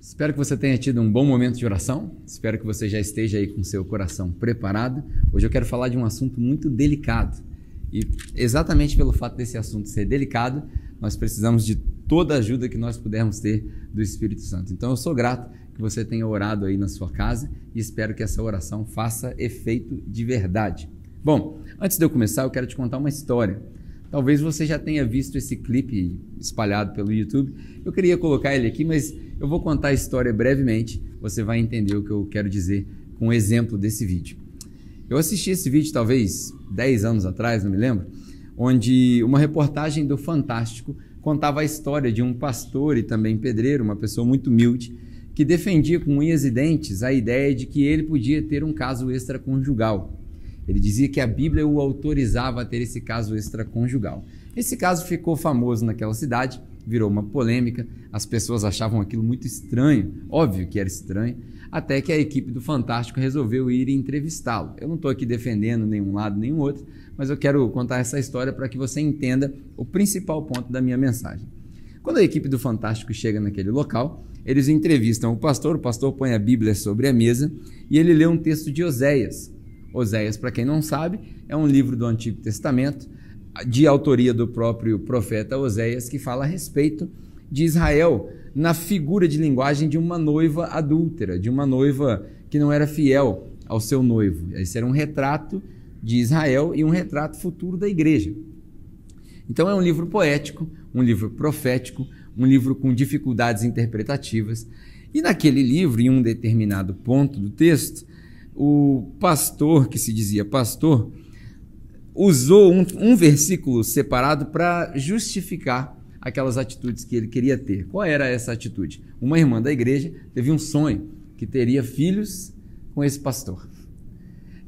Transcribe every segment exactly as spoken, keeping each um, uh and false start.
Espero que você tenha tido um bom momento de oração. Espero que você já esteja aí com seu coração preparado. Hoje eu quero falar de um assunto muito delicado. E exatamente pelo fato desse assunto ser delicado, nós precisamos de toda a ajuda que nós pudermos ter do Espírito Santo. Então eu sou grato que você tenha orado aí na sua casa e espero que essa oração faça efeito de verdade. Bom, antes de eu começar, eu quero te contar uma história. Talvez você já tenha visto esse clipe espalhado pelo YouTube. Eu queria colocar ele aqui, mas eu vou contar a história brevemente. Você vai entender o que eu quero dizer com o exemplo desse vídeo. Eu assisti esse vídeo talvez dez anos atrás, não me lembro, onde uma reportagem do Fantástico contava a história de um pastor e também pedreiro, uma pessoa muito humilde, que defendia com unhas e dentes a ideia de que ele podia ter um caso extraconjugal. Ele dizia que a Bíblia o autorizava a ter esse caso extraconjugal. Esse caso ficou famoso naquela cidade, virou uma polêmica, as pessoas achavam aquilo muito estranho, óbvio que era estranho, até que a equipe do Fantástico resolveu ir entrevistá-lo. Eu não estou aqui defendendo nenhum lado, nenhum outro, mas eu quero contar essa história para que você entenda o principal ponto da minha mensagem. Quando a equipe do Fantástico chega naquele local, eles entrevistam o pastor, o pastor põe a Bíblia sobre a mesa e ele lê um texto de Oséias. Oséias, para quem não sabe, é um livro do Antigo Testamento, de autoria do próprio profeta Oséias, que fala a respeito de Israel na figura de linguagem de uma noiva adúltera, de uma noiva que não era fiel ao seu noivo. Esse era um retrato de Israel e um retrato futuro da igreja. Então é um livro poético, um livro profético, um livro com dificuldades interpretativas. E naquele livro, em um determinado ponto do texto, o pastor, que se dizia pastor, usou um, um versículo separado para justificar aquelas atitudes que ele queria ter. Qual era essa atitude? Uma irmã da igreja teve um sonho que teria filhos com esse pastor.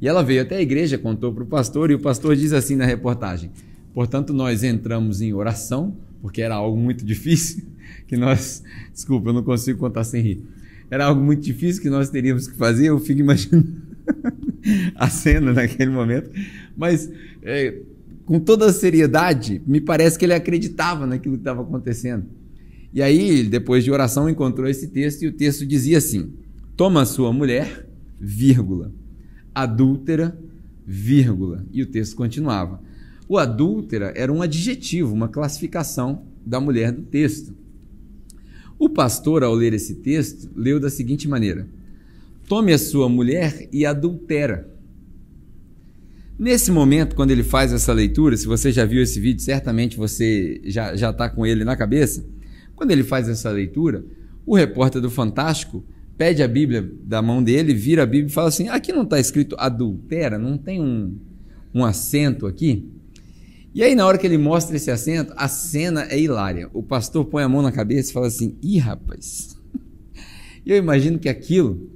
E ela veio até a igreja, contou para o pastor, e o pastor diz assim na reportagem: portanto, nós entramos em oração, porque era algo muito difícil, que nós... Desculpa, eu não consigo contar sem rir. Era algo muito difícil que nós teríamos que fazer, eu fico imaginando a cena naquele momento, mas é, com toda a seriedade, me parece que ele acreditava naquilo que estava acontecendo. E aí, depois de oração, encontrou esse texto e o texto dizia assim: toma a sua mulher, vírgula, adúltera, vírgula, e o texto continuava. O adúltera era um adjetivo, uma classificação da mulher do texto. O pastor, ao ler esse texto, leu da seguinte maneira: tome a sua mulher e adultera. Nesse momento, quando ele faz essa leitura, se você já viu esse vídeo, certamente você já já está com ele na cabeça. Quando ele faz essa leitura, o repórter do Fantástico pede a Bíblia da mão dele, vira a Bíblia e fala assim: aqui não está escrito adultera, não tem um, um acento aqui? E aí, na hora que ele mostra esse acento, a cena é hilária. O pastor põe a mão na cabeça e fala assim: ih, rapaz. E eu imagino que aquilo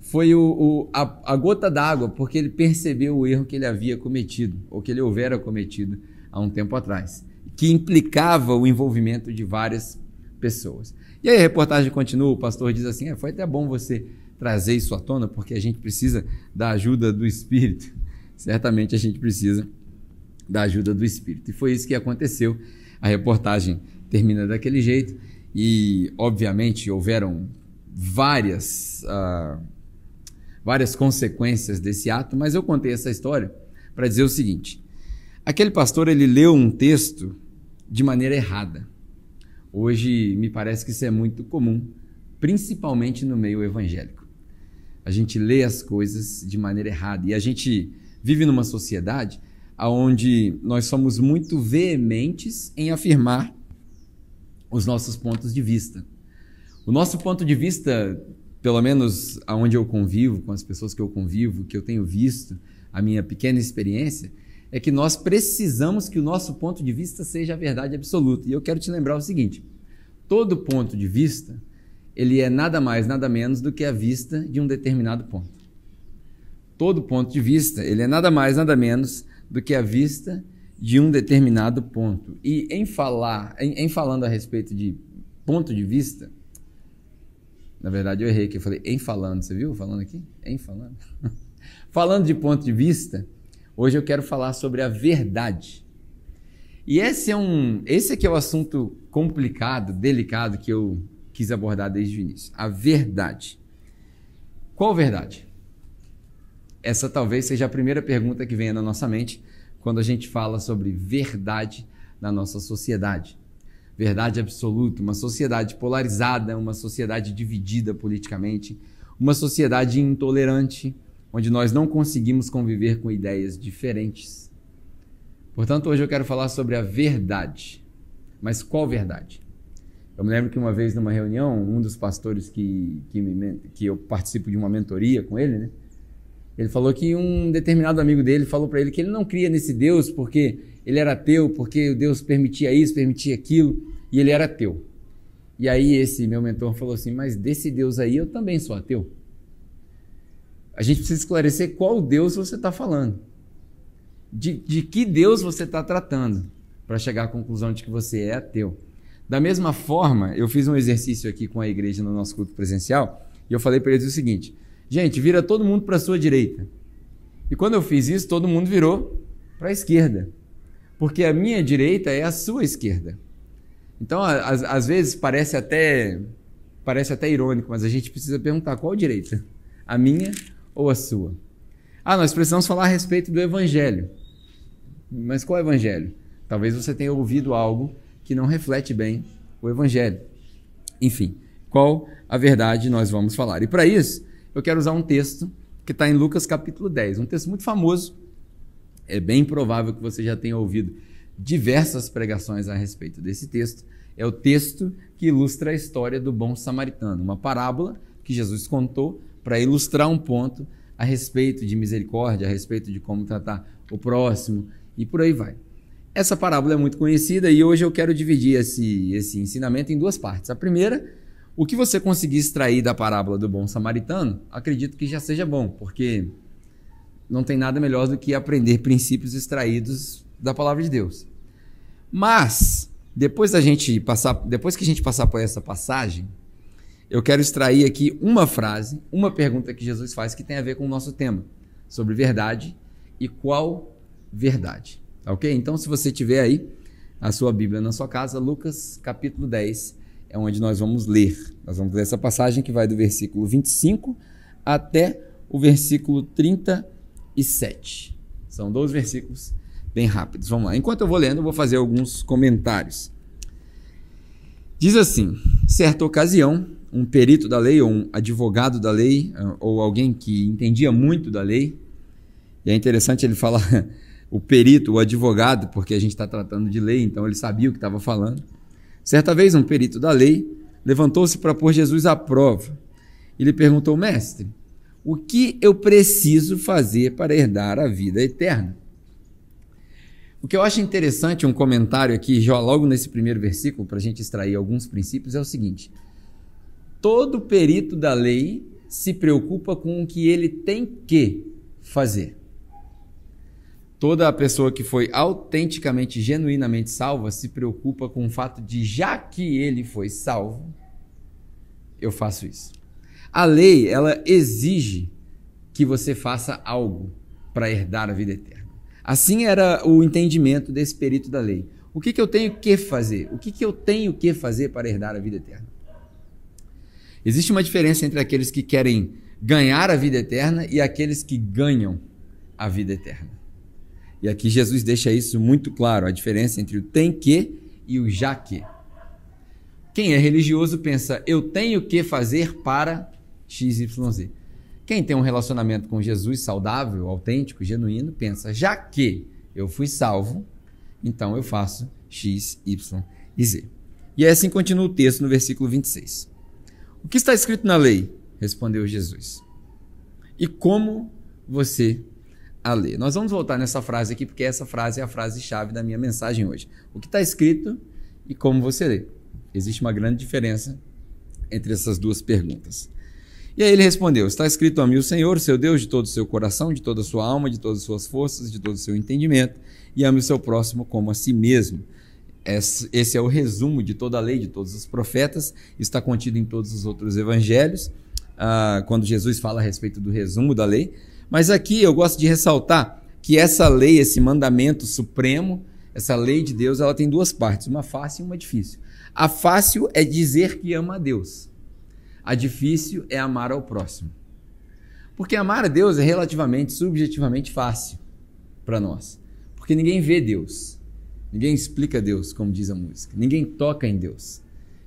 foi o, o, a, a gota d'água, porque ele percebeu o erro que ele havia cometido, ou que ele houvera cometido há um tempo atrás, que implicava o envolvimento de várias pessoas. E aí a reportagem continua, o pastor diz assim: é, foi até bom você trazer isso à tona, porque a gente precisa da ajuda do Espírito. Certamente a gente precisa da ajuda do Espírito. E foi isso que aconteceu. A reportagem termina daquele jeito e, obviamente, houveram várias, uh, várias consequências desse ato, mas eu contei essa história para dizer o seguinte: aquele pastor, ele leu um texto de maneira errada. Hoje, me parece que isso é muito comum, principalmente no meio evangélico. A gente lê as coisas de maneira errada e a gente vive numa sociedade onde nós somos muito veementes em afirmar os nossos pontos de vista. O nosso ponto de vista, pelo menos aonde eu convivo, com as pessoas que eu convivo, que eu tenho visto, a minha pequena experiência, é que nós precisamos que o nosso ponto de vista seja a verdade absoluta. E eu quero te lembrar o seguinte: todo ponto de vista, ele é nada mais, nada menos do que a vista de um determinado ponto. Todo ponto de vista, ele é nada mais, nada menos do que a vista de um determinado ponto. E em, falar, em, em falando a respeito de ponto de vista, na verdade eu errei, que eu falei em falando, você viu? Falando aqui? Em falando. Falando de ponto de vista, hoje eu quero falar sobre a verdade. E esse é um, esse aqui é o assunto complicado, delicado, que eu quis abordar desde o início. A verdade. Qual verdade? Essa talvez seja a primeira pergunta que venha na nossa mente quando a gente fala sobre verdade na nossa sociedade. Verdade absoluta, uma sociedade polarizada, uma sociedade dividida politicamente, uma sociedade intolerante, onde nós não conseguimos conviver com ideias diferentes. Portanto, hoje eu quero falar sobre a verdade. Mas qual verdade? Eu me lembro que uma vez numa reunião, um dos pastores que, que, me, que eu participo de uma mentoria com ele, né? Ele falou que um determinado amigo dele falou para ele que ele não cria nesse Deus porque ele era ateu, porque Deus permitia isso, permitia aquilo, e ele era ateu. E aí esse meu mentor falou assim, mas desse Deus aí eu também sou ateu. A gente precisa esclarecer qual Deus você está falando, de, de que Deus você está tratando, para chegar à conclusão de que você é ateu. Da mesma forma, eu fiz um exercício aqui com a igreja no nosso culto presencial, e eu falei para eles o seguinte, gente, vira todo mundo para a sua direita. E quando eu fiz isso, todo mundo virou para a esquerda, porque a minha direita é a sua esquerda. Então, às, às vezes parece até, parece até irônico, mas a gente precisa perguntar qual direita, a minha ou a sua? Ah, nós precisamos falar a respeito do evangelho. Mas qual evangelho? Talvez você tenha ouvido algo que não reflete bem o evangelho. Enfim, qual a verdade nós vamos falar? E para isso, eu quero usar um texto que está em Lucas capítulo dez, um texto muito famoso. É bem provável que você já tenha ouvido diversas pregações a respeito desse texto. É o texto que ilustra a história do bom samaritano, uma parábola que Jesus contou para ilustrar um ponto a respeito de misericórdia, a respeito de como tratar o próximo e por aí vai. Essa parábola é muito conhecida e hoje eu quero dividir esse, esse ensinamento em duas partes. A primeira, o que você conseguir extrair da parábola do bom samaritano, acredito que já seja bom, porque não tem nada melhor do que aprender princípios extraídos da palavra de Deus. Mas, depois, da gente passar, depois que a gente passar por essa passagem, eu quero extrair aqui uma frase, uma pergunta que Jesus faz que tem a ver com o nosso tema, sobre verdade e qual verdade. Ok? Então, se você tiver aí a sua Bíblia na sua casa, Lucas capítulo dez é onde nós vamos ler. Nós vamos ler essa passagem que vai do versículo vinte e cinco até o versículo trinta. E sete. São dois versículos bem rápidos. Vamos lá. Enquanto eu vou lendo, eu vou fazer alguns comentários. Diz assim, certa ocasião, um perito da lei, ou um advogado da lei, ou alguém que entendia muito da lei, e é interessante ele falar o perito, o advogado, porque a gente está tratando de lei, então ele sabia o que estava falando. Certa vez, um perito da lei levantou-se para pôr Jesus à prova. E lhe perguntou, mestre, o que eu preciso fazer para herdar a vida eterna? O que eu acho interessante, um comentário aqui, já logo nesse primeiro versículo, para a gente extrair alguns princípios, é o seguinte. Todo perito da lei se preocupa com o que ele tem que fazer. Toda a pessoa que foi autenticamente, genuinamente salva, se preocupa com o fato de, já que ele foi salvo, eu faço isso. A lei, ela exige que você faça algo para herdar a vida eterna. Assim era o entendimento desse perito da lei. O que, que eu tenho que fazer? O que, que eu tenho que fazer para herdar a vida eterna? Existe uma diferença entre aqueles que querem ganhar a vida eterna e aqueles que ganham a vida eterna. E aqui Jesus deixa isso muito claro, a diferença entre o tem que e o já que. Quem é religioso pensa, eu tenho que fazer para X Y Z. Quem tem um relacionamento com Jesus saudável, autêntico, genuíno, pensa, já que eu fui salvo, então eu faço X, Y e Z. E assim continua o texto no versículo vinte e seis. O que está escrito na lei? Respondeu Jesus. E como você a lê? Nós vamos voltar nessa frase aqui, porque essa frase é a frase-chave da minha mensagem hoje. O que está escrito e como você lê? Existe uma grande diferença entre essas duas perguntas. E aí ele respondeu, está escrito a mim o Senhor, seu Deus, de todo o seu coração, de toda a sua alma, de todas as suas forças, de todo o seu entendimento, e ame o seu próximo como a si mesmo. Esse é o resumo de toda a lei, de todos os profetas, está contido em todos os outros evangelhos, quando Jesus fala a respeito do resumo da lei. Mas aqui eu gosto de ressaltar que essa lei, esse mandamento supremo, essa lei de Deus, ela tem duas partes, uma fácil e uma difícil. A fácil é dizer que ama a Deus. A difícil é amar ao próximo. Porque amar a Deus é relativamente, subjetivamente fácil para nós. Porque ninguém vê Deus. Ninguém explica Deus, como diz a música. Ninguém toca em Deus.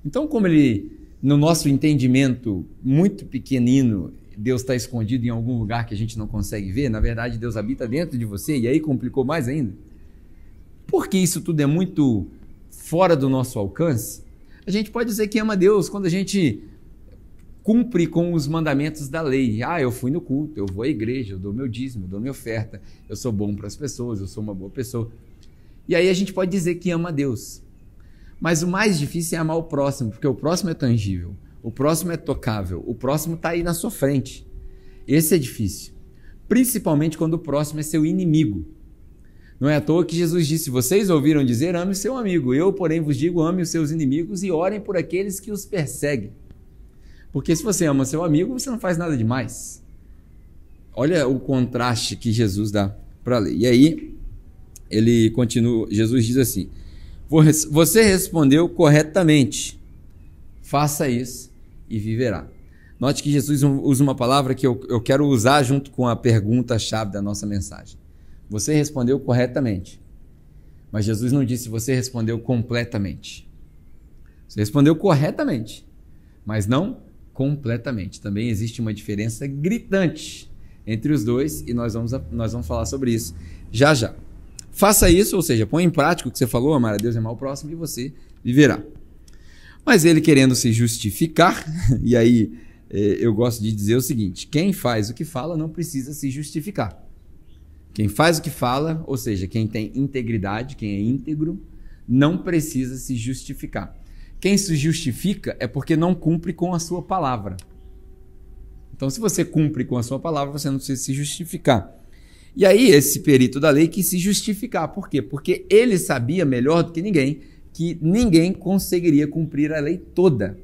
Então, como ele, no nosso entendimento muito pequenino, Deus está escondido em algum lugar que a gente não consegue ver, na verdade, Deus habita dentro de você, e aí complicou mais ainda. Porque isso tudo é muito fora do nosso alcance, a gente pode dizer que ama Deus quando a gente cumpre com os mandamentos da lei. Ah, eu fui no culto, eu vou à igreja, eu dou meu dízimo, eu dou minha oferta, eu sou bom para as pessoas, eu sou uma boa pessoa. E aí a gente pode dizer que ama Deus. Mas o mais difícil é amar o próximo, porque o próximo é tangível, o próximo é tocável, o próximo está aí na sua frente. Esse é difícil, principalmente quando o próximo é seu inimigo. Não é à toa que Jesus disse, vocês ouviram dizer, ame o seu amigo, eu, porém, vos digo, ame os seus inimigos e orem por aqueles que os perseguem. Porque se você ama seu amigo, você não faz nada demais. Olha o contraste que Jesus dá para a lei. E aí, ele continua, Jesus diz assim, você respondeu corretamente, faça isso e viverá. Note que Jesus usa uma palavra que eu, eu quero usar junto com a pergunta-chave da nossa mensagem. Você respondeu corretamente, mas Jesus não disse você respondeu completamente. Você respondeu corretamente, mas não completamente. Também existe uma diferença gritante entre os dois e nós vamos, nós vamos falar sobre isso já já. Faça isso, ou seja, põe em prática o que você falou, amar a Deus e amar o próximo, e você viverá. Mas ele querendo se justificar, e aí eu gosto de dizer o seguinte, quem faz o que fala não precisa se justificar. Quem faz o que fala, ou seja, quem tem integridade, quem é íntegro, não precisa se justificar. Quem se justifica é porque não cumpre com a sua palavra. Então, se você cumpre com a sua palavra, você não precisa se justificar. E aí, esse perito da lei quis se justificar. Por quê? Porque ele sabia melhor do que ninguém que ninguém conseguiria cumprir a lei toda.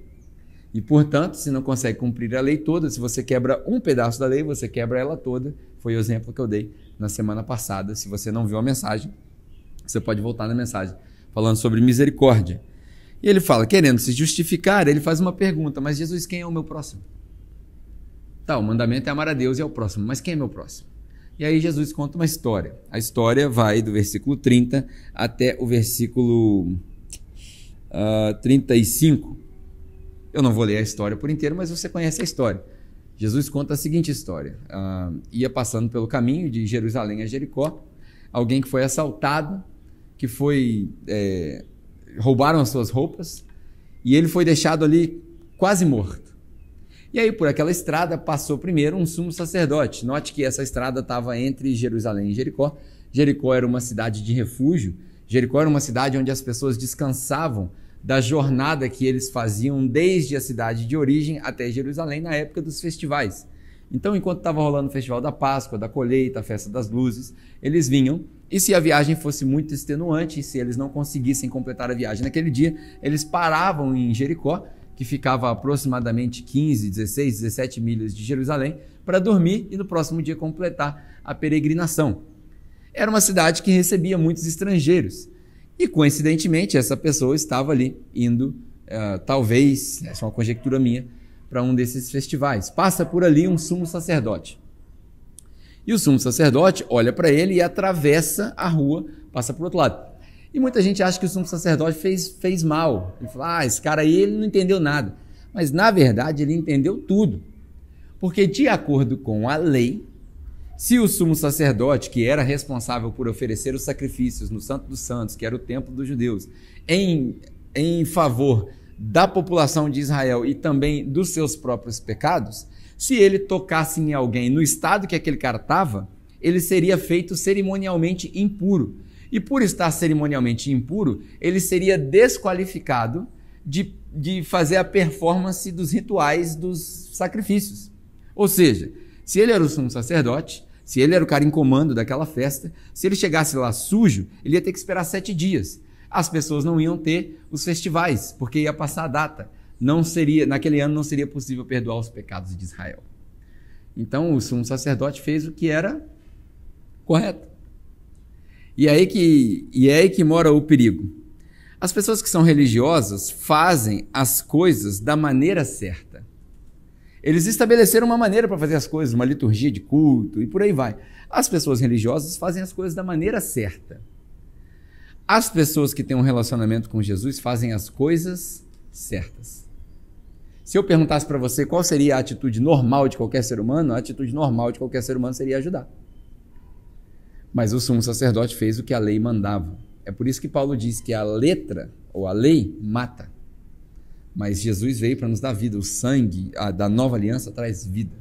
E, portanto, se não consegue cumprir a lei toda, se você quebra um pedaço da lei, você quebra ela toda. Foi o exemplo que eu dei na semana passada. Se você não viu a mensagem, você pode voltar na mensagem falando sobre misericórdia. E ele fala, querendo se justificar, ele faz uma pergunta, mas Jesus, quem é o meu próximo? Tá, o mandamento é amar a Deus e ao próximo, mas quem é meu próximo? E aí Jesus conta uma história. A história vai do versículo trinta até o versículo uh, trinta e cinco. Eu não vou ler a história por inteiro, mas você conhece a história. Jesus conta a seguinte história. Uh, ia passando pelo caminho de Jerusalém a Jericó, alguém que foi assaltado, que foi... É, roubaram as suas roupas, e ele foi deixado ali quase morto. E aí, por aquela estrada, passou primeiro um sumo sacerdote. Note que essa estrada estava entre Jerusalém e Jericó. Jericó era uma cidade de refúgio. Jericó era uma cidade onde as pessoas descansavam da jornada que eles faziam desde a cidade de origem até Jerusalém na época dos festivais. Então, enquanto estava rolando o festival da Páscoa, da colheita, a festa das luzes, eles vinham, e se a viagem fosse muito extenuante, se eles não conseguissem completar a viagem naquele dia, eles paravam em Jericó, que ficava a aproximadamente quinze, dezesseis, dezessete milhas de Jerusalém, para dormir e no próximo dia completar a peregrinação. Era uma cidade que recebia muitos estrangeiros, e coincidentemente essa pessoa estava ali indo, uh, talvez, essa é uma conjectura minha, para um desses festivais. Passa por ali um sumo sacerdote. E o sumo sacerdote olha para ele e atravessa a rua, passa para o outro lado. E muita gente acha que o sumo sacerdote fez, fez mal. Ele fala, ah, esse cara aí ele não entendeu nada. Mas, na verdade, ele entendeu tudo. Porque, de acordo com a lei, se o sumo sacerdote, que era responsável por oferecer os sacrifícios no Santo dos Santos, que era o templo dos judeus, em, em favor da população de Israel e também dos seus próprios pecados, se ele tocasse em alguém no estado que aquele cara estava, ele seria feito cerimonialmente impuro. E por estar cerimonialmente impuro, ele seria desqualificado de, de fazer a performance dos rituais dos sacrifícios. Ou seja, se ele era o sumo sacerdote, se ele era o cara em comando daquela festa, se ele chegasse lá sujo, ele ia ter que esperar sete dias. As pessoas não iam ter os festivais, porque ia passar a data. Não seria, naquele ano não seria possível perdoar os pecados de Israel. Então o sumo sacerdote fez o que era correto. E aí que, e aí que mora o perigo. As pessoas que são religiosas fazem as coisas da maneira certa. Eles estabeleceram uma maneira para fazer as coisas, uma liturgia de culto e por aí vai. As pessoas religiosas fazem as coisas da maneira certa. As pessoas que têm um relacionamento com Jesus fazem as coisas certas. Se eu perguntasse para você qual seria a atitude normal de qualquer ser humano, a atitude normal de qualquer ser humano seria ajudar. Mas o sumo sacerdote fez o que a lei mandava. É por isso que Paulo diz que a letra, ou a lei, mata. Mas Jesus veio para nos dar vida, o sangue a, da nova aliança traz vida.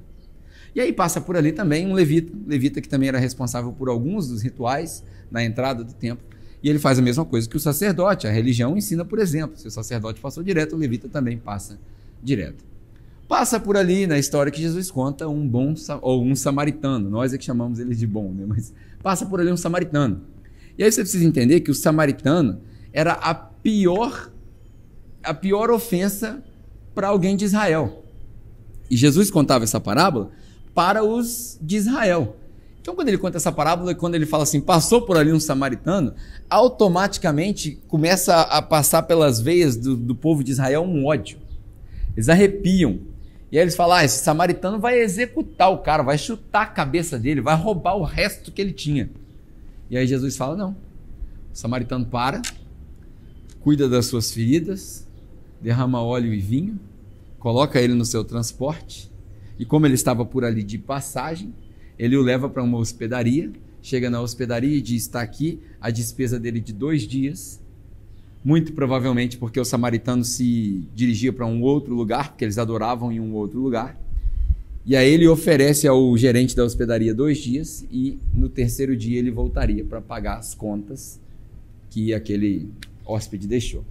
E aí passa por ali também um levita, levita que também era responsável por alguns dos rituais na entrada do templo, e ele faz a mesma coisa que o sacerdote, a religião ensina, por exemplo, se o sacerdote passou direto, o levita também passa direto. Passa por ali, na história que Jesus conta, um bom, ou um samaritano, nós é que chamamos ele de bom, né? Mas passa por ali um samaritano. E aí você precisa entender que o samaritano era a pior, a pior ofensa para alguém de Israel. E Jesus contava essa parábola para os de Israel. Então, quando ele conta essa parábola, quando ele fala assim, passou por ali um samaritano, automaticamente começa a passar pelas veias do, do povo de Israel um ódio. Eles arrepiam. E aí eles falam, ah, esse samaritano vai executar o cara, vai chutar a cabeça dele, vai roubar o resto que ele tinha. E aí Jesus fala, não, o samaritano para, cuida das suas feridas, derrama óleo e vinho, coloca ele no seu transporte, e como ele estava por ali de passagem, ele o leva para uma hospedaria, chega na hospedaria e diz, está aqui a despesa dele de dois dias, muito provavelmente porque o samaritano se dirigia para um outro lugar, porque eles adoravam em um outro lugar. E aí ele oferece ao gerente da hospedaria dois dias e no terceiro dia ele voltaria para pagar as contas que aquele hóspede deixou.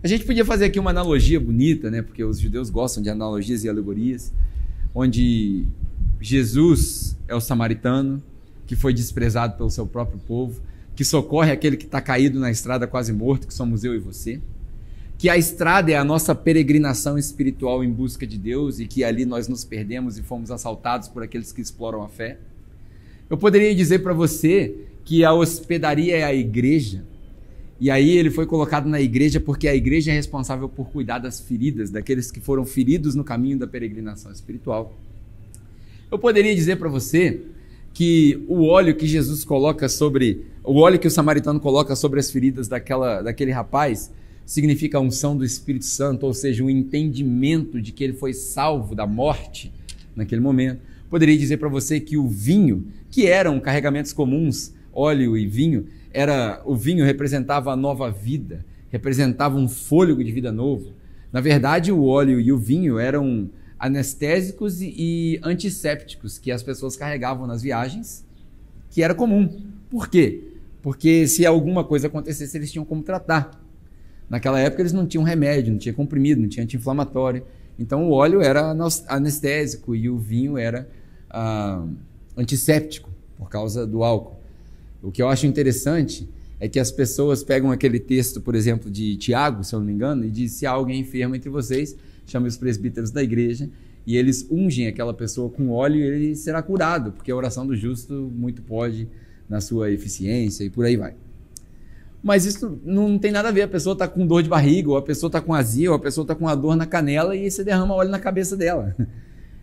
A gente podia fazer aqui uma analogia bonita, né? Porque os judeus gostam de analogias e alegorias, onde Jesus é o samaritano que foi desprezado pelo seu próprio povo, que socorre aquele que está caído na estrada quase morto, que somos eu e você. Que a estrada é a nossa peregrinação espiritual em busca de Deus e que ali nós nos perdemos e fomos assaltados por aqueles que exploram a fé. Eu poderia dizer para você que a hospedaria é a igreja e aí ele foi colocado na igreja porque a igreja é responsável por cuidar das feridas, daqueles que foram feridos no caminho da peregrinação espiritual. Eu poderia dizer para você que o óleo que Jesus coloca sobre, o óleo que o samaritano coloca sobre as feridas daquela, daquele rapaz significa a unção do Espírito Santo, ou seja, um entendimento de que ele foi salvo da morte naquele momento. Poderia dizer para você que o vinho, que eram carregamentos comuns, óleo e vinho, era, o vinho representava a nova vida, representava um fôlego de vida novo. Na verdade, o óleo e o vinho eram anestésicos e antissépticos que as pessoas carregavam nas viagens, que era comum. Por quê? Porque se alguma coisa acontecesse, eles tinham como tratar. Naquela época eles não tinham remédio, não tinha comprimido, não tinha anti-inflamatório. Então o óleo era anestésico e o vinho era ah, antisséptico por causa do álcool. O que eu acho interessante é que as pessoas pegam aquele texto, por exemplo, de Tiago, se eu não me engano, e diz, se há alguém enfermo entre vocês, chame os presbíteros da igreja e eles ungem aquela pessoa com óleo e ele será curado, porque a oração do justo muito pode na sua eficiência e por aí vai. Mas isso não tem nada a ver, a pessoa está com dor de barriga, ou a pessoa está com azia, ou a pessoa está com a dor na canela e você derrama óleo na cabeça dela.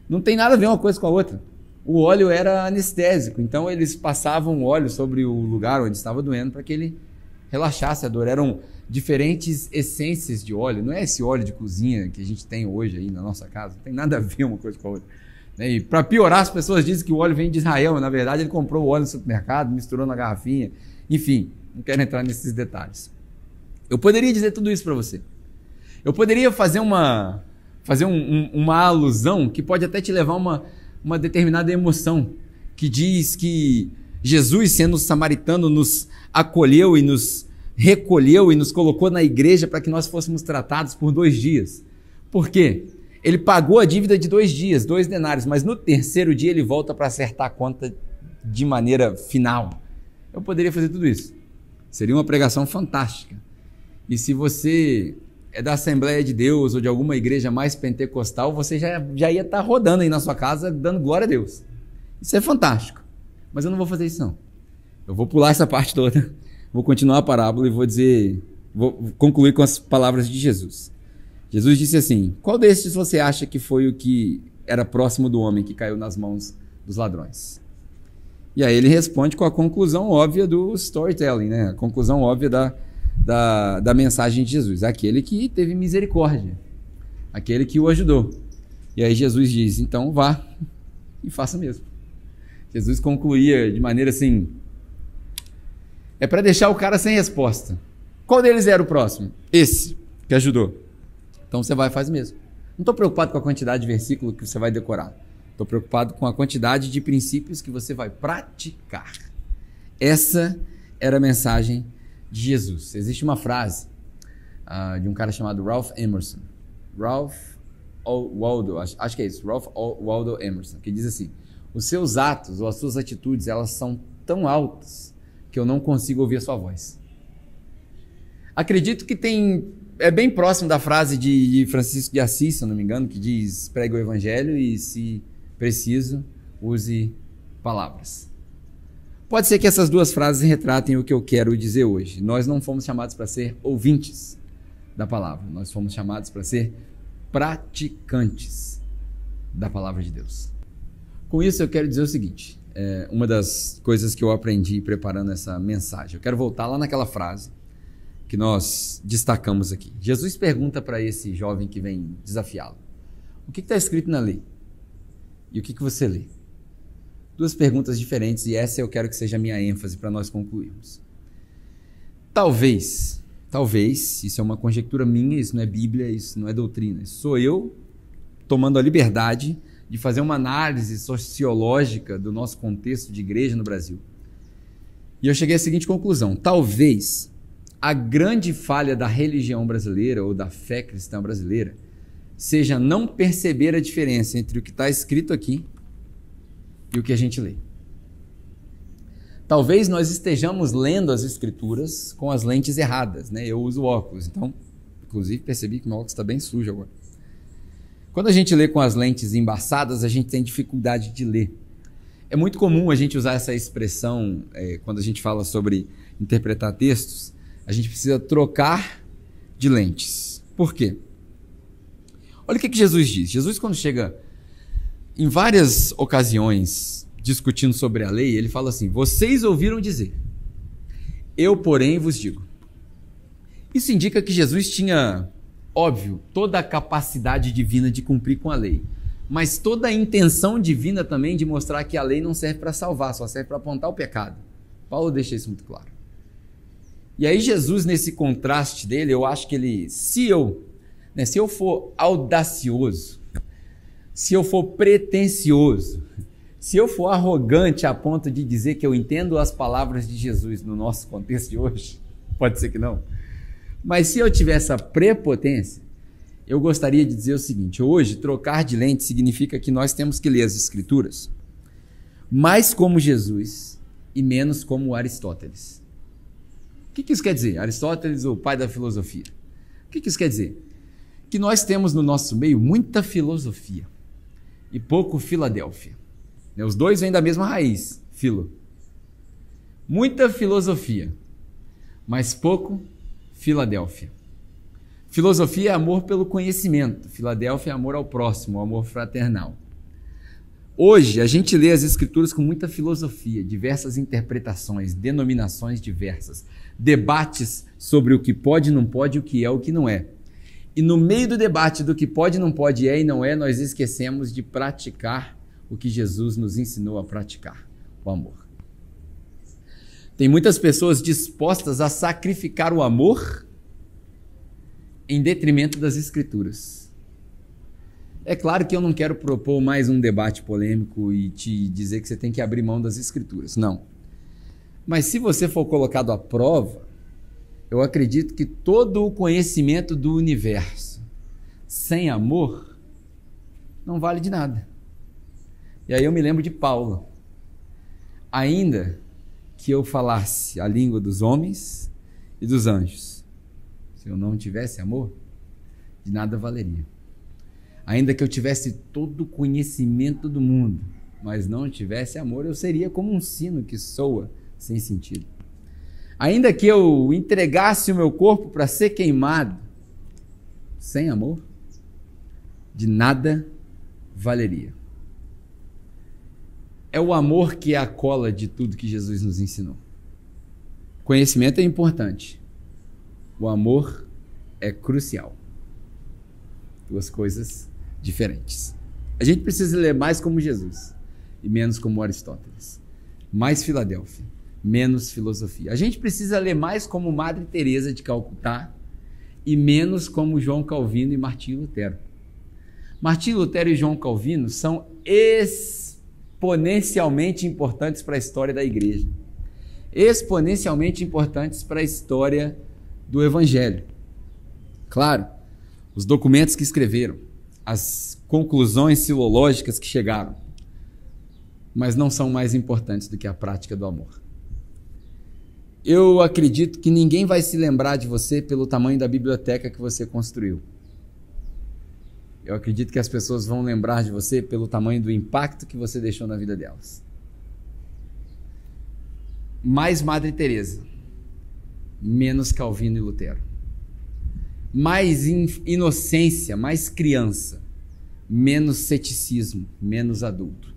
Não tem nada a ver uma coisa com a outra. O óleo era anestésico, então eles passavam óleo sobre o lugar onde estava doendo para que ele relaxasse a dor. Eram diferentes essências de óleo, não é esse óleo de cozinha que a gente tem hoje aí na nossa casa, não tem nada a ver uma coisa com a outra. E para piorar, as pessoas dizem que o óleo vem de Israel, mas na verdade ele comprou o óleo no supermercado, misturou na garrafinha, enfim. Não quero entrar nesses detalhes. Eu poderia dizer tudo isso para você. Eu poderia fazer uma, fazer um, um, uma alusão que pode até te levar a uma, uma determinada emoção, que diz que Jesus, sendo samaritano, nos acolheu e nos recolheu e nos colocou na igreja para que nós fôssemos tratados por dois dias. Por quê? Ele pagou a dívida de dois dias, dois denários, mas no terceiro dia ele volta para acertar a conta de maneira final. Eu poderia fazer tudo isso. Seria uma pregação fantástica. E se você é da Assembleia de Deus ou de alguma igreja mais pentecostal, você já, já ia estar rodando aí na sua casa dando glória a Deus. Isso é fantástico. Mas eu não vou fazer isso não. Eu vou pular essa parte toda, vou continuar a parábola e vou dizer, Vou concluir com as palavras de Jesus. Jesus disse assim: qual destes você acha que foi o que era próximo do homem que caiu nas mãos dos ladrões? E aí ele responde com a conclusão óbvia do storytelling, né? A conclusão óbvia da, da, da mensagem de Jesus. Aquele que teve misericórdia, aquele que o ajudou. E aí Jesus diz, então vá e faça mesmo. Jesus concluía de maneira assim, é para deixar o cara sem resposta. Qual deles era o próximo? Esse que ajudou. Então você vai e faz mesmo. Não estou preocupado com a quantidade de versículo que você vai decorar. Estou preocupado com a quantidade de princípios que você vai praticar. Essa era a mensagem de Jesus. Existe uma frase uh, de um cara chamado Ralph Emerson. Ralph Waldo, acho, acho que é isso. Ralph Waldo Emerson, que diz assim: os seus atos ou as suas atitudes, elas são tão altas que eu não consigo ouvir a sua voz. Acredito que tem... É bem próximo da frase de Francisco de Assis, se não me engano, que diz: pregue o evangelho e, se preciso, use palavras. Pode ser que essas duas frases retratem o que eu quero dizer hoje. Nós não fomos chamados para ser ouvintes da palavra. Nós fomos chamados para ser praticantes da palavra de Deus. Com isso, eu quero dizer o seguinte. É uma das coisas que eu aprendi preparando essa mensagem. Eu quero voltar lá naquela frase que nós destacamos aqui. Jesus pergunta para esse jovem que vem desafiá-lo: o que está escrito na lei? E o que, que você lê? Duas perguntas diferentes, e essa eu quero que seja a minha ênfase para nós concluirmos. Talvez, talvez, isso é uma conjectura minha, isso não é Bíblia, isso não é doutrina, sou eu tomando a liberdade de fazer uma análise sociológica do nosso contexto de igreja no Brasil. E eu cheguei à seguinte conclusão: talvez a grande falha da religião brasileira ou da fé cristã brasileira seja não perceber a diferença entre o que está escrito aqui e o que a gente lê. Talvez nós estejamos lendo as escrituras com as lentes erradas, né? Eu uso óculos, então, inclusive, percebi que meu óculos está bem sujo agora. Quando a gente lê com as lentes embaçadas, a gente tem dificuldade de ler. É muito comum a gente usar essa expressão, é, quando a gente fala sobre interpretar textos. A gente precisa trocar de lentes. Por quê? Olha o que, que Jesus diz. Jesus, quando chega em várias ocasiões discutindo sobre a lei, ele fala assim: vocês ouviram dizer, eu, porém, vos digo. Isso indica que Jesus tinha, óbvio, toda a capacidade divina de cumprir com a lei, mas toda a intenção divina também de mostrar que a lei não serve para salvar, só serve para apontar o pecado. Paulo deixa isso muito claro. E aí Jesus, nesse contraste dele, eu acho que ele, se eu, né, se eu for audacioso, se eu for pretensioso, se eu for arrogante a ponto de dizer que eu entendo as palavras de Jesus no nosso contexto de hoje, pode ser que não, mas se eu tiver essa prepotência, eu gostaria de dizer o seguinte: hoje, trocar de lente significa que nós temos que ler as Escrituras mais como Jesus e menos como Aristóteles. O que, que isso quer dizer? Aristóteles, o pai da filosofia. O que, que isso quer dizer? Que nós temos no nosso meio muita filosofia e pouco Filadélfia. Os dois vêm da mesma raiz, filo. Muita filosofia, mas pouco Filadélfia. Filosofia é amor pelo conhecimento. Filadélfia é amor ao próximo, amor fraternal. Hoje, a gente lê as Escrituras com muita filosofia, diversas interpretações, denominações diversas, debates sobre o que pode e não pode, o que é e o que não é. E no meio do debate do que pode e não pode, é e não é, nós esquecemos de praticar o que Jesus nos ensinou a praticar, o amor. Tem muitas pessoas dispostas a sacrificar o amor em detrimento das Escrituras. É claro que eu não quero propor mais um debate polêmico e te dizer que você tem que abrir mão das Escrituras, não. Mas se você for colocado à prova, eu acredito que todo o conhecimento do universo sem amor não vale de nada. E aí eu me lembro de Paulo. Ainda que eu falasse a língua dos homens e dos anjos, se eu não tivesse amor, de nada valeria. Ainda que eu tivesse todo o conhecimento do mundo, mas não tivesse amor, eu seria como um sino que soa sem sentido. Ainda que eu entregasse o meu corpo para ser queimado, sem amor, de nada valeria. É o amor que é a cola de tudo que Jesus nos ensinou. Conhecimento é importante. O amor é crucial. Duas coisas diferentes. A gente precisa ler mais como Jesus e menos como Aristóteles. Mais Filadélfia, menos filosofia. A gente precisa ler mais como Madre Teresa de Calcutá e menos como João Calvino e Martinho Lutero. Martinho Lutero e João Calvino são exponencialmente importantes para a história da igreja. Exponencialmente importantes para a história do evangelho. Claro, os documentos que escreveram, as conclusões filológicas que chegaram, mas não são mais importantes do que a prática do amor. Eu acredito que ninguém vai se lembrar de você pelo tamanho da biblioteca que você construiu. Eu acredito que as pessoas vão lembrar de você pelo tamanho do impacto que você deixou na vida delas. Mais Madre Teresa, menos Calvino e Lutero. Mais inocência, mais criança, menos ceticismo, menos adulto.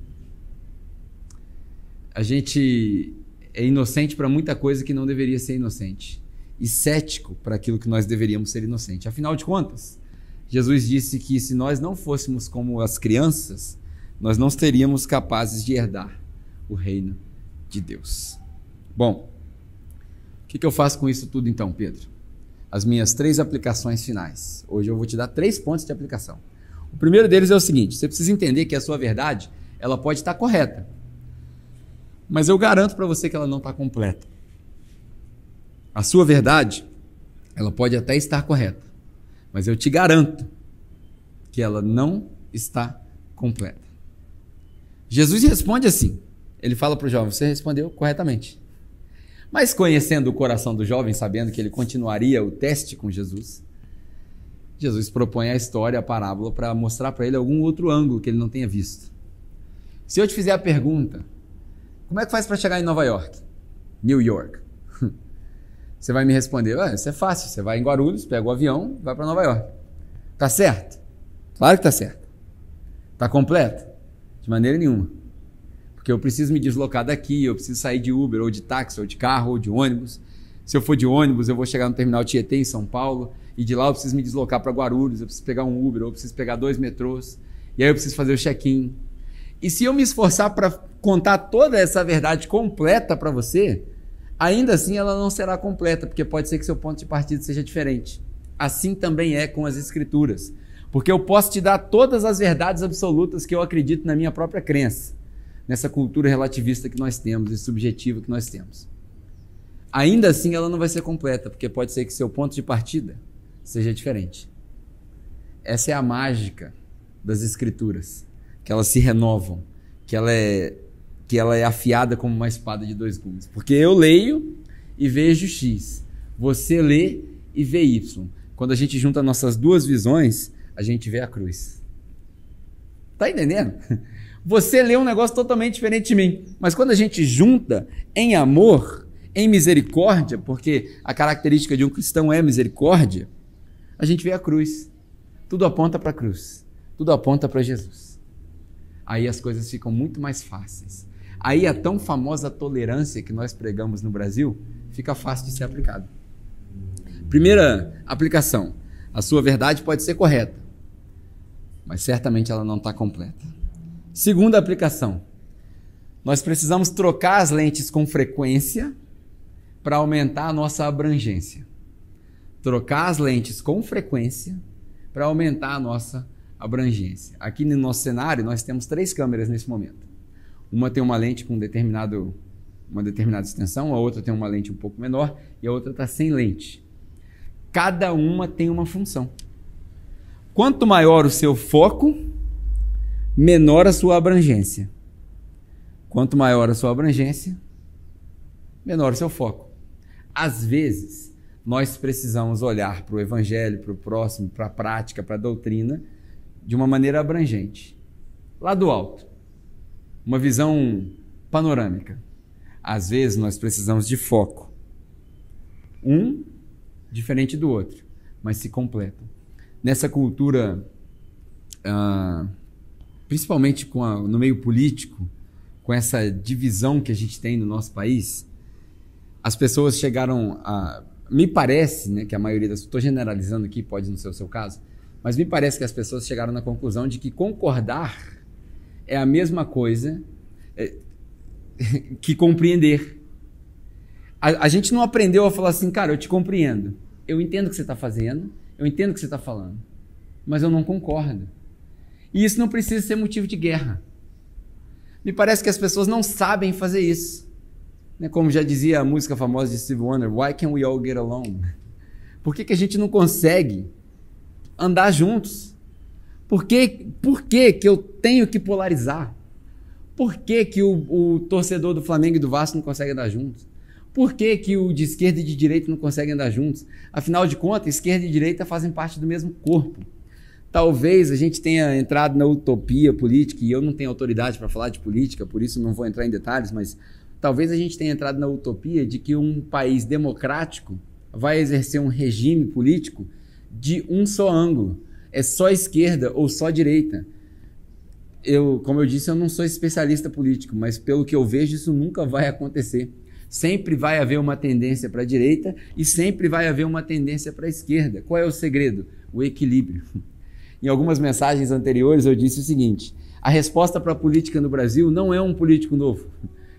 A gente é inocente para muita coisa que não deveria ser inocente e cético para aquilo que nós deveríamos ser inocente. Afinal de contas, Jesus disse que se nós não fôssemos como as crianças, nós não seríamos capazes de herdar o reino de Deus. Bom, o que, que eu faço com isso tudo então, Pedro? As minhas três aplicações finais. Hoje eu vou te dar três pontos de aplicação. O primeiro deles é o seguinte, você precisa entender que a sua verdade, ela pode estar correta, mas eu garanto para você que ela não está completa. A sua verdade, ela pode até estar correta, mas eu te garanto que ela não está completa. Jesus responde assim, ele fala para o jovem, você respondeu corretamente. Mas conhecendo o coração do jovem, sabendo que ele continuaria o teste com Jesus, Jesus propõe a história, a parábola, para mostrar para ele algum outro ângulo que ele não tenha visto. Se eu te fizer a pergunta, como é que faz para chegar em Nova York? New York. Você vai me responder, ah, isso é fácil, você vai em Guarulhos, pega o avião, vai para Nova York. Tá certo? Claro que tá certo. Tá completo? De maneira nenhuma. Porque eu preciso me deslocar daqui, eu preciso sair de Uber, ou de táxi, ou de carro, ou de ônibus. Se eu for de ônibus, eu vou chegar no terminal Tietê, em São Paulo, e de lá eu preciso me deslocar para Guarulhos, eu preciso pegar um Uber, ou eu preciso pegar dois metrôs, e aí eu preciso fazer o check-in. E se eu me esforçar para contar toda essa verdade completa para você, ainda assim ela não será completa, porque pode ser que seu ponto de partida seja diferente. Assim também é com as Escrituras, porque eu posso te dar todas as verdades absolutas que eu acredito na minha própria crença, nessa cultura relativista que nós temos e subjetiva que nós temos. Ainda assim, ela não vai ser completa, porque pode ser que seu ponto de partida seja diferente. Essa é a mágica das Escrituras, que elas se renovam, que ela é, que ela é afiada como uma espada de dois gumes. Porque eu leio e vejo X, você lê e vê Y. Quando a gente junta nossas duas visões, a gente vê a cruz. Tá entendendo? Você lê um negócio totalmente diferente de mim. Mas quando a gente junta em amor, em misericórdia, porque a característica de um cristão é misericórdia, a gente vê a cruz. Tudo aponta para a cruz. Tudo aponta para Jesus. Aí as coisas ficam muito mais fáceis. Aí a tão famosa tolerância que nós pregamos no Brasil fica fácil de ser aplicada. Primeira aplicação. A sua verdade pode ser correta, mas certamente ela não está completa. Segunda aplicação, nós precisamos trocar as lentes com frequência para aumentar a nossa abrangência. Trocar as lentes com frequência para aumentar a nossa abrangência. Aqui no nosso cenário, nós temos três câmeras nesse momento. Uma tem uma lente com determinado, uma determinada extensão, a outra tem uma lente um pouco menor e a outra está sem lente. Cada uma tem uma função. Quanto maior o seu foco, menor a sua abrangência. Quanto maior a sua abrangência, menor o seu foco. Às vezes, nós precisamos olhar para o evangelho, para o próximo, para a prática, para a doutrina, de uma maneira abrangente. Lá do alto, uma visão panorâmica. Às vezes, nós precisamos de foco um diferente do outro, mas se completam. Nessa cultura, ah, principalmente com a, no meio político, com essa divisão que a gente tem no nosso país, as pessoas chegaram a... Me parece, né, que a maioria das... Estou generalizando aqui, pode não ser o seu caso, mas me parece que as pessoas chegaram na conclusão de que concordar é a mesma coisa que compreender. A, a gente não aprendeu a falar assim, cara, eu te compreendo. Eu entendo o que você está fazendo, eu entendo o que você está falando, mas eu não concordo. E isso não precisa ser motivo de guerra. Me parece que as pessoas não sabem fazer isso. Como já dizia a música famosa de Stevie Wonder, Why can't we all get along? Por que que a gente não consegue andar juntos? Por que, por que, que eu tenho que polarizar? Por que, que o, o torcedor do Flamengo e do Vasco não consegue andar juntos? Por que, que o de esquerda e de direita não conseguem andar juntos? Afinal de contas, esquerda e direita fazem parte do mesmo corpo. Talvez a gente tenha entrado na utopia política, e eu não tenho autoridade para falar de política, por isso não vou entrar em detalhes, mas... Talvez a gente tenha entrado na utopia de que um país democrático vai exercer um regime político de um só ângulo. É só esquerda ou só direita. Eu, como eu disse, eu não sou especialista político, mas pelo que eu vejo, isso nunca vai acontecer. Sempre vai haver uma tendência para a direita e sempre vai haver uma tendência para a esquerda. Qual é o segredo? O equilíbrio. Em algumas mensagens anteriores eu disse o seguinte: a resposta para a política no Brasil não é um político novo.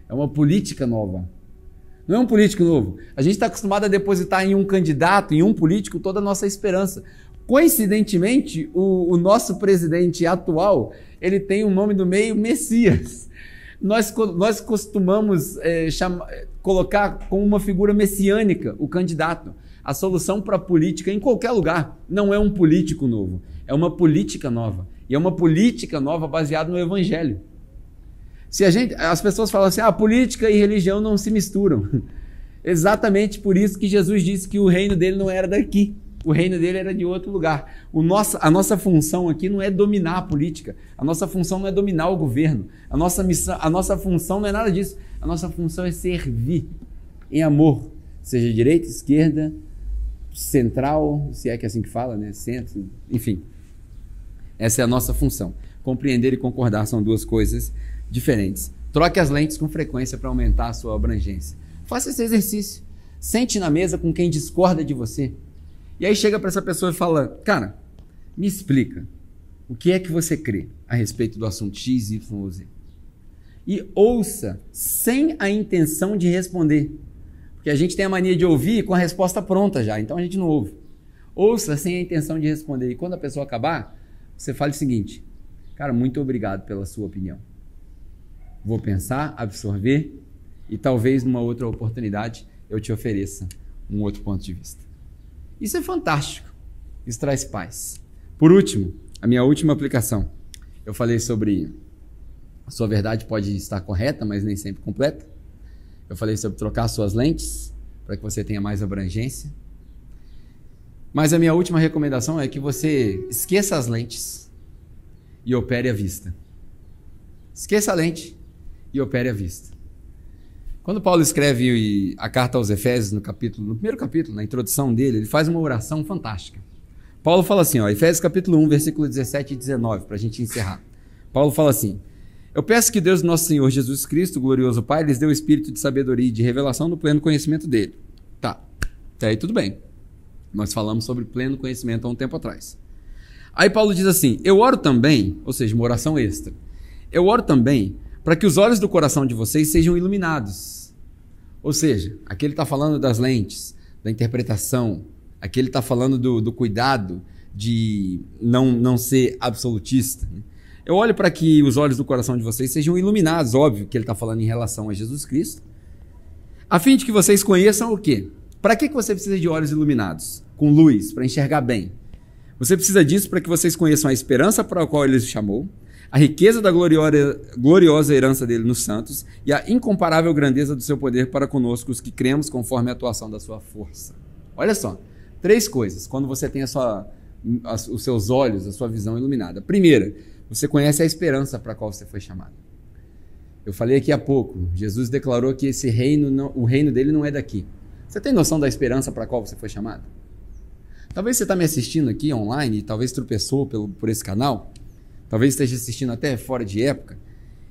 É uma política nova. Não é um político novo. A gente está acostumado a depositar em um candidato, em um político, toda a nossa esperança. Coincidentemente, o, o nosso presidente atual, ele tem um nome do meio, Messias. Nós, nós costumamos é, chama, colocar como uma figura messiânica o candidato. A solução para a política, em qualquer lugar, não é um político novo. É uma política nova. E é uma política nova baseada no Evangelho. Se a gente, as pessoas falam assim, ah, política e religião não se misturam. Exatamente por isso que Jesus disse que o reino dele não era daqui, o reino dele era de outro lugar. O nosso, a nossa função aqui não é dominar a política, a nossa função não é dominar o governo, a nossa, missão, a nossa função não é nada disso, a nossa função é servir em amor, seja direita, esquerda, central, se é que é assim que fala, né? Centro, enfim. Essa é a nossa função. Compreender e concordar são duas coisas diferentes. Troque as lentes com frequência para aumentar a sua abrangência. Faça esse exercício. Sente na mesa com quem discorda de você. E aí chega para essa pessoa e fala, cara, me explica o que é que você crê a respeito do assunto X, Y ou Z. E ouça sem a intenção de responder. Porque a gente tem a mania de ouvir com a resposta pronta já, então a gente não ouve. Ouça sem a intenção de responder. E quando a pessoa acabar, você fala o seguinte, cara, muito obrigado pela sua opinião. Vou pensar, absorver e talvez numa outra oportunidade eu te ofereça um outro ponto de vista. Isso é fantástico. Isso traz paz. Por último, a minha última aplicação. Eu falei sobre a sua verdade pode estar correta, mas nem sempre completa. Eu falei sobre trocar suas lentes para que você tenha mais abrangência. Mas a minha última recomendação é que você esqueça as lentes e opere à vista. Esqueça a lente e opere à vista. Quando Paulo escreve a carta aos Efésios, no, capítulo, no primeiro capítulo, na introdução dele, ele faz uma oração fantástica. Paulo fala assim, ó, Efésios capítulo um, versículo dezessete e dezenove, para a gente encerrar. Paulo fala assim, eu peço que Deus, nosso Senhor Jesus Cristo, o glorioso Pai, lhes dê o espírito de sabedoria e de revelação no pleno conhecimento dele. Tá, até aí tudo bem. Nós falamos sobre pleno conhecimento há um tempo atrás. Aí Paulo diz assim, eu oro também, ou seja, uma oração extra, eu oro também para que os olhos do coração de vocês sejam iluminados. Ou seja, aqui ele está falando das lentes, da interpretação, aqui ele está falando do, do cuidado de não, não ser absolutista. Eu olho para que os olhos do coração de vocês sejam iluminados, óbvio que ele está falando em relação a Jesus Cristo, a fim de que vocês conheçam o quê? Para que, que você precisa de olhos iluminados? Com luz, para enxergar bem. Você precisa disso para que vocês conheçam a esperança para a qual ele os chamou, a riqueza da gloriosa herança dele nos santos e a incomparável grandeza do seu poder para conosco, os que cremos conforme a atuação da sua força. Olha só, três coisas quando você tem a sua, a, os seus olhos, a sua visão iluminada. Primeira, você conhece a esperança para a qual você foi chamado. Eu falei aqui há pouco, Jesus declarou que esse reino não, o reino dele não é daqui. Você tem noção da esperança para a qual você foi chamado? Talvez você está me assistindo aqui online, e talvez tropeçou pelo, por esse canal, talvez esteja assistindo até fora de época,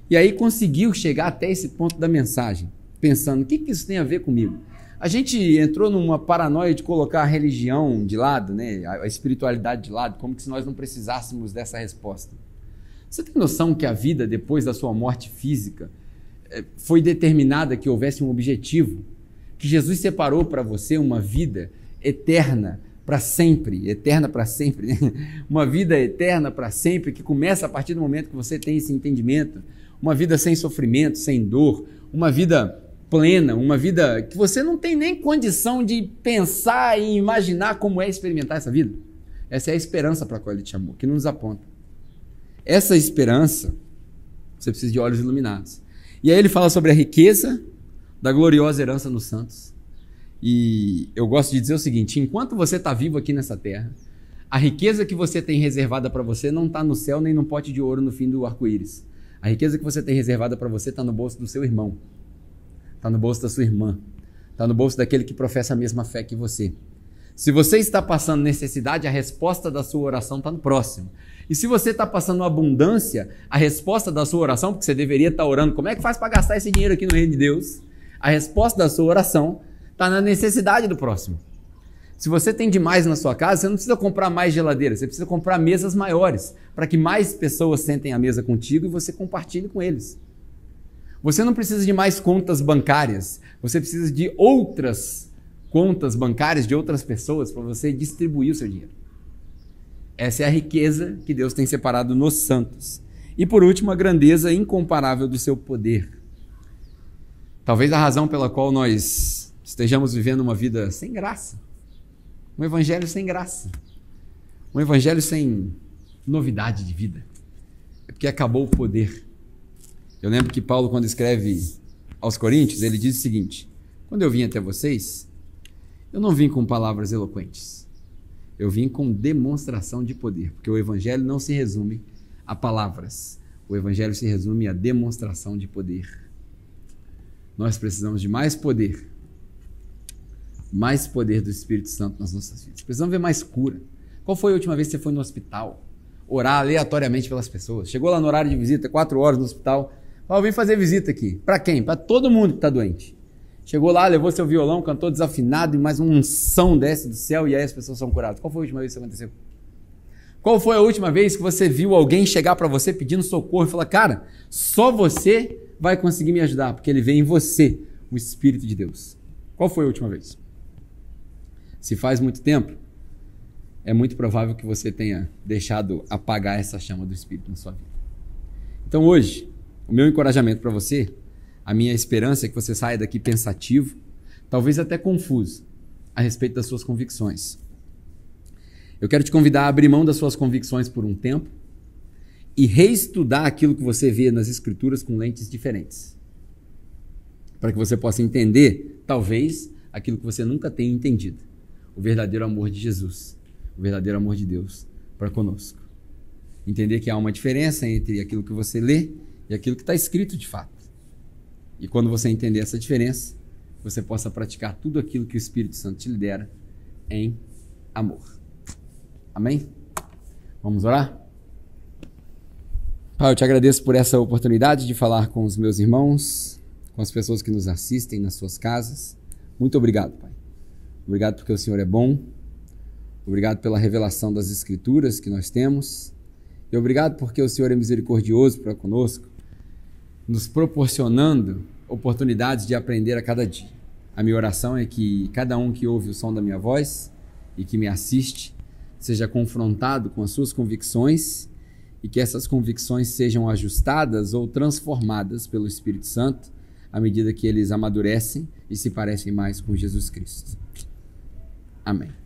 e aí conseguiu chegar até esse ponto da mensagem, pensando, o que, que isso tem a ver comigo? A gente entrou numa paranoia de colocar a religião de lado, né? A espiritualidade de lado, como que se nós não precisássemos dessa resposta. Você tem noção que a vida, depois da sua morte física, foi determinada que houvesse um objetivo? Que Jesus separou para você uma vida eterna para sempre, eterna para sempre, né? Uma vida eterna para sempre que começa a partir do momento que você tem esse entendimento, uma vida sem sofrimento, sem dor, uma vida plena, uma vida que você não tem nem condição de pensar e imaginar como é experimentar essa vida. Essa é a esperança para a qual ele te chamou, que nos aponta. Essa esperança, você precisa de olhos iluminados. E aí ele fala sobre a riqueza da gloriosa herança nos santos. E eu gosto de dizer o seguinte, enquanto você está vivo aqui nessa terra, a riqueza que você tem reservada para você não está no céu nem num pote de ouro no fim do arco-íris. A riqueza que você tem reservada para você está no bolso do seu irmão. Está no bolso da sua irmã, está no bolso daquele que professa a mesma fé que você. Se você está passando necessidade, a resposta da sua oração está no próximo. E se você está passando abundância, a resposta da sua oração, porque você deveria estar orando, como é que faz para gastar esse dinheiro aqui no reino de Deus? A resposta da sua oração está na necessidade do próximo. Se você tem demais na sua casa, você não precisa comprar mais geladeira, você precisa comprar mesas maiores, para que mais pessoas sentem à mesa contigo e você compartilhe com eles. Você não precisa de mais contas bancárias, você precisa de outras contas bancárias de outras pessoas para você distribuir o seu dinheiro. Essa é a riqueza que Deus tem separado nos santos. E por último, a grandeza incomparável do seu poder. Talvez a razão pela qual nós estejamos vivendo uma vida sem graça, um evangelho sem graça, um evangelho sem novidade de vida, é porque acabou o poder. Eu lembro que Paulo, quando escreve aos Coríntios, ele diz o seguinte, quando eu vim até vocês, eu não vim com palavras eloquentes, eu vim com demonstração de poder, porque o evangelho não se resume a palavras, o evangelho se resume a demonstração de poder. Nós precisamos de mais poder, mais poder do Espírito Santo nas nossas vidas, precisamos ver mais cura. Qual foi a última vez que você foi no hospital, orar aleatoriamente pelas pessoas, chegou lá no horário de visita, quatro horas no hospital, ah, eu vim fazer visita aqui. Para quem? Para todo mundo que está doente. Chegou lá, levou seu violão, cantou desafinado e mais uma unção desce do céu e aí as pessoas são curadas. Qual foi a última vez que isso aconteceu? Qual foi a última vez que você viu alguém chegar para você pedindo socorro e falar, cara, só você vai conseguir me ajudar, porque ele vê em você o Espírito de Deus. Qual foi a última vez? Se faz muito tempo, é muito provável que você tenha deixado apagar essa chama do Espírito na sua vida. Então hoje, o meu encorajamento para você, a minha esperança é que você saia daqui pensativo, talvez até confuso, a respeito das suas convicções. Eu quero te convidar a abrir mão das suas convicções por um tempo e reestudar aquilo que você vê nas Escrituras com lentes diferentes, para que você possa entender, talvez, aquilo que você nunca tenha entendido, o verdadeiro amor de Jesus, o verdadeiro amor de Deus para conosco. Entender que há uma diferença entre aquilo que você lê e aquilo que está escrito de fato. E quando você entender essa diferença, você possa praticar tudo aquilo que o Espírito Santo te lidera em amor. Amém? Vamos orar? Pai, eu te agradeço por essa oportunidade de falar com os meus irmãos, com as pessoas que nos assistem nas suas casas. Muito obrigado, Pai. Obrigado porque o Senhor é bom. Obrigado pela revelação das Escrituras que nós temos. E obrigado porque o Senhor é misericordioso para conosco, nos proporcionando oportunidades de aprender a cada dia. A minha oração é que cada um que ouve o som da minha voz e que me assiste seja confrontado com as suas convicções e que essas convicções sejam ajustadas ou transformadas pelo Espírito Santo à medida que eles amadurecem e se parecem mais com Jesus Cristo. Amém.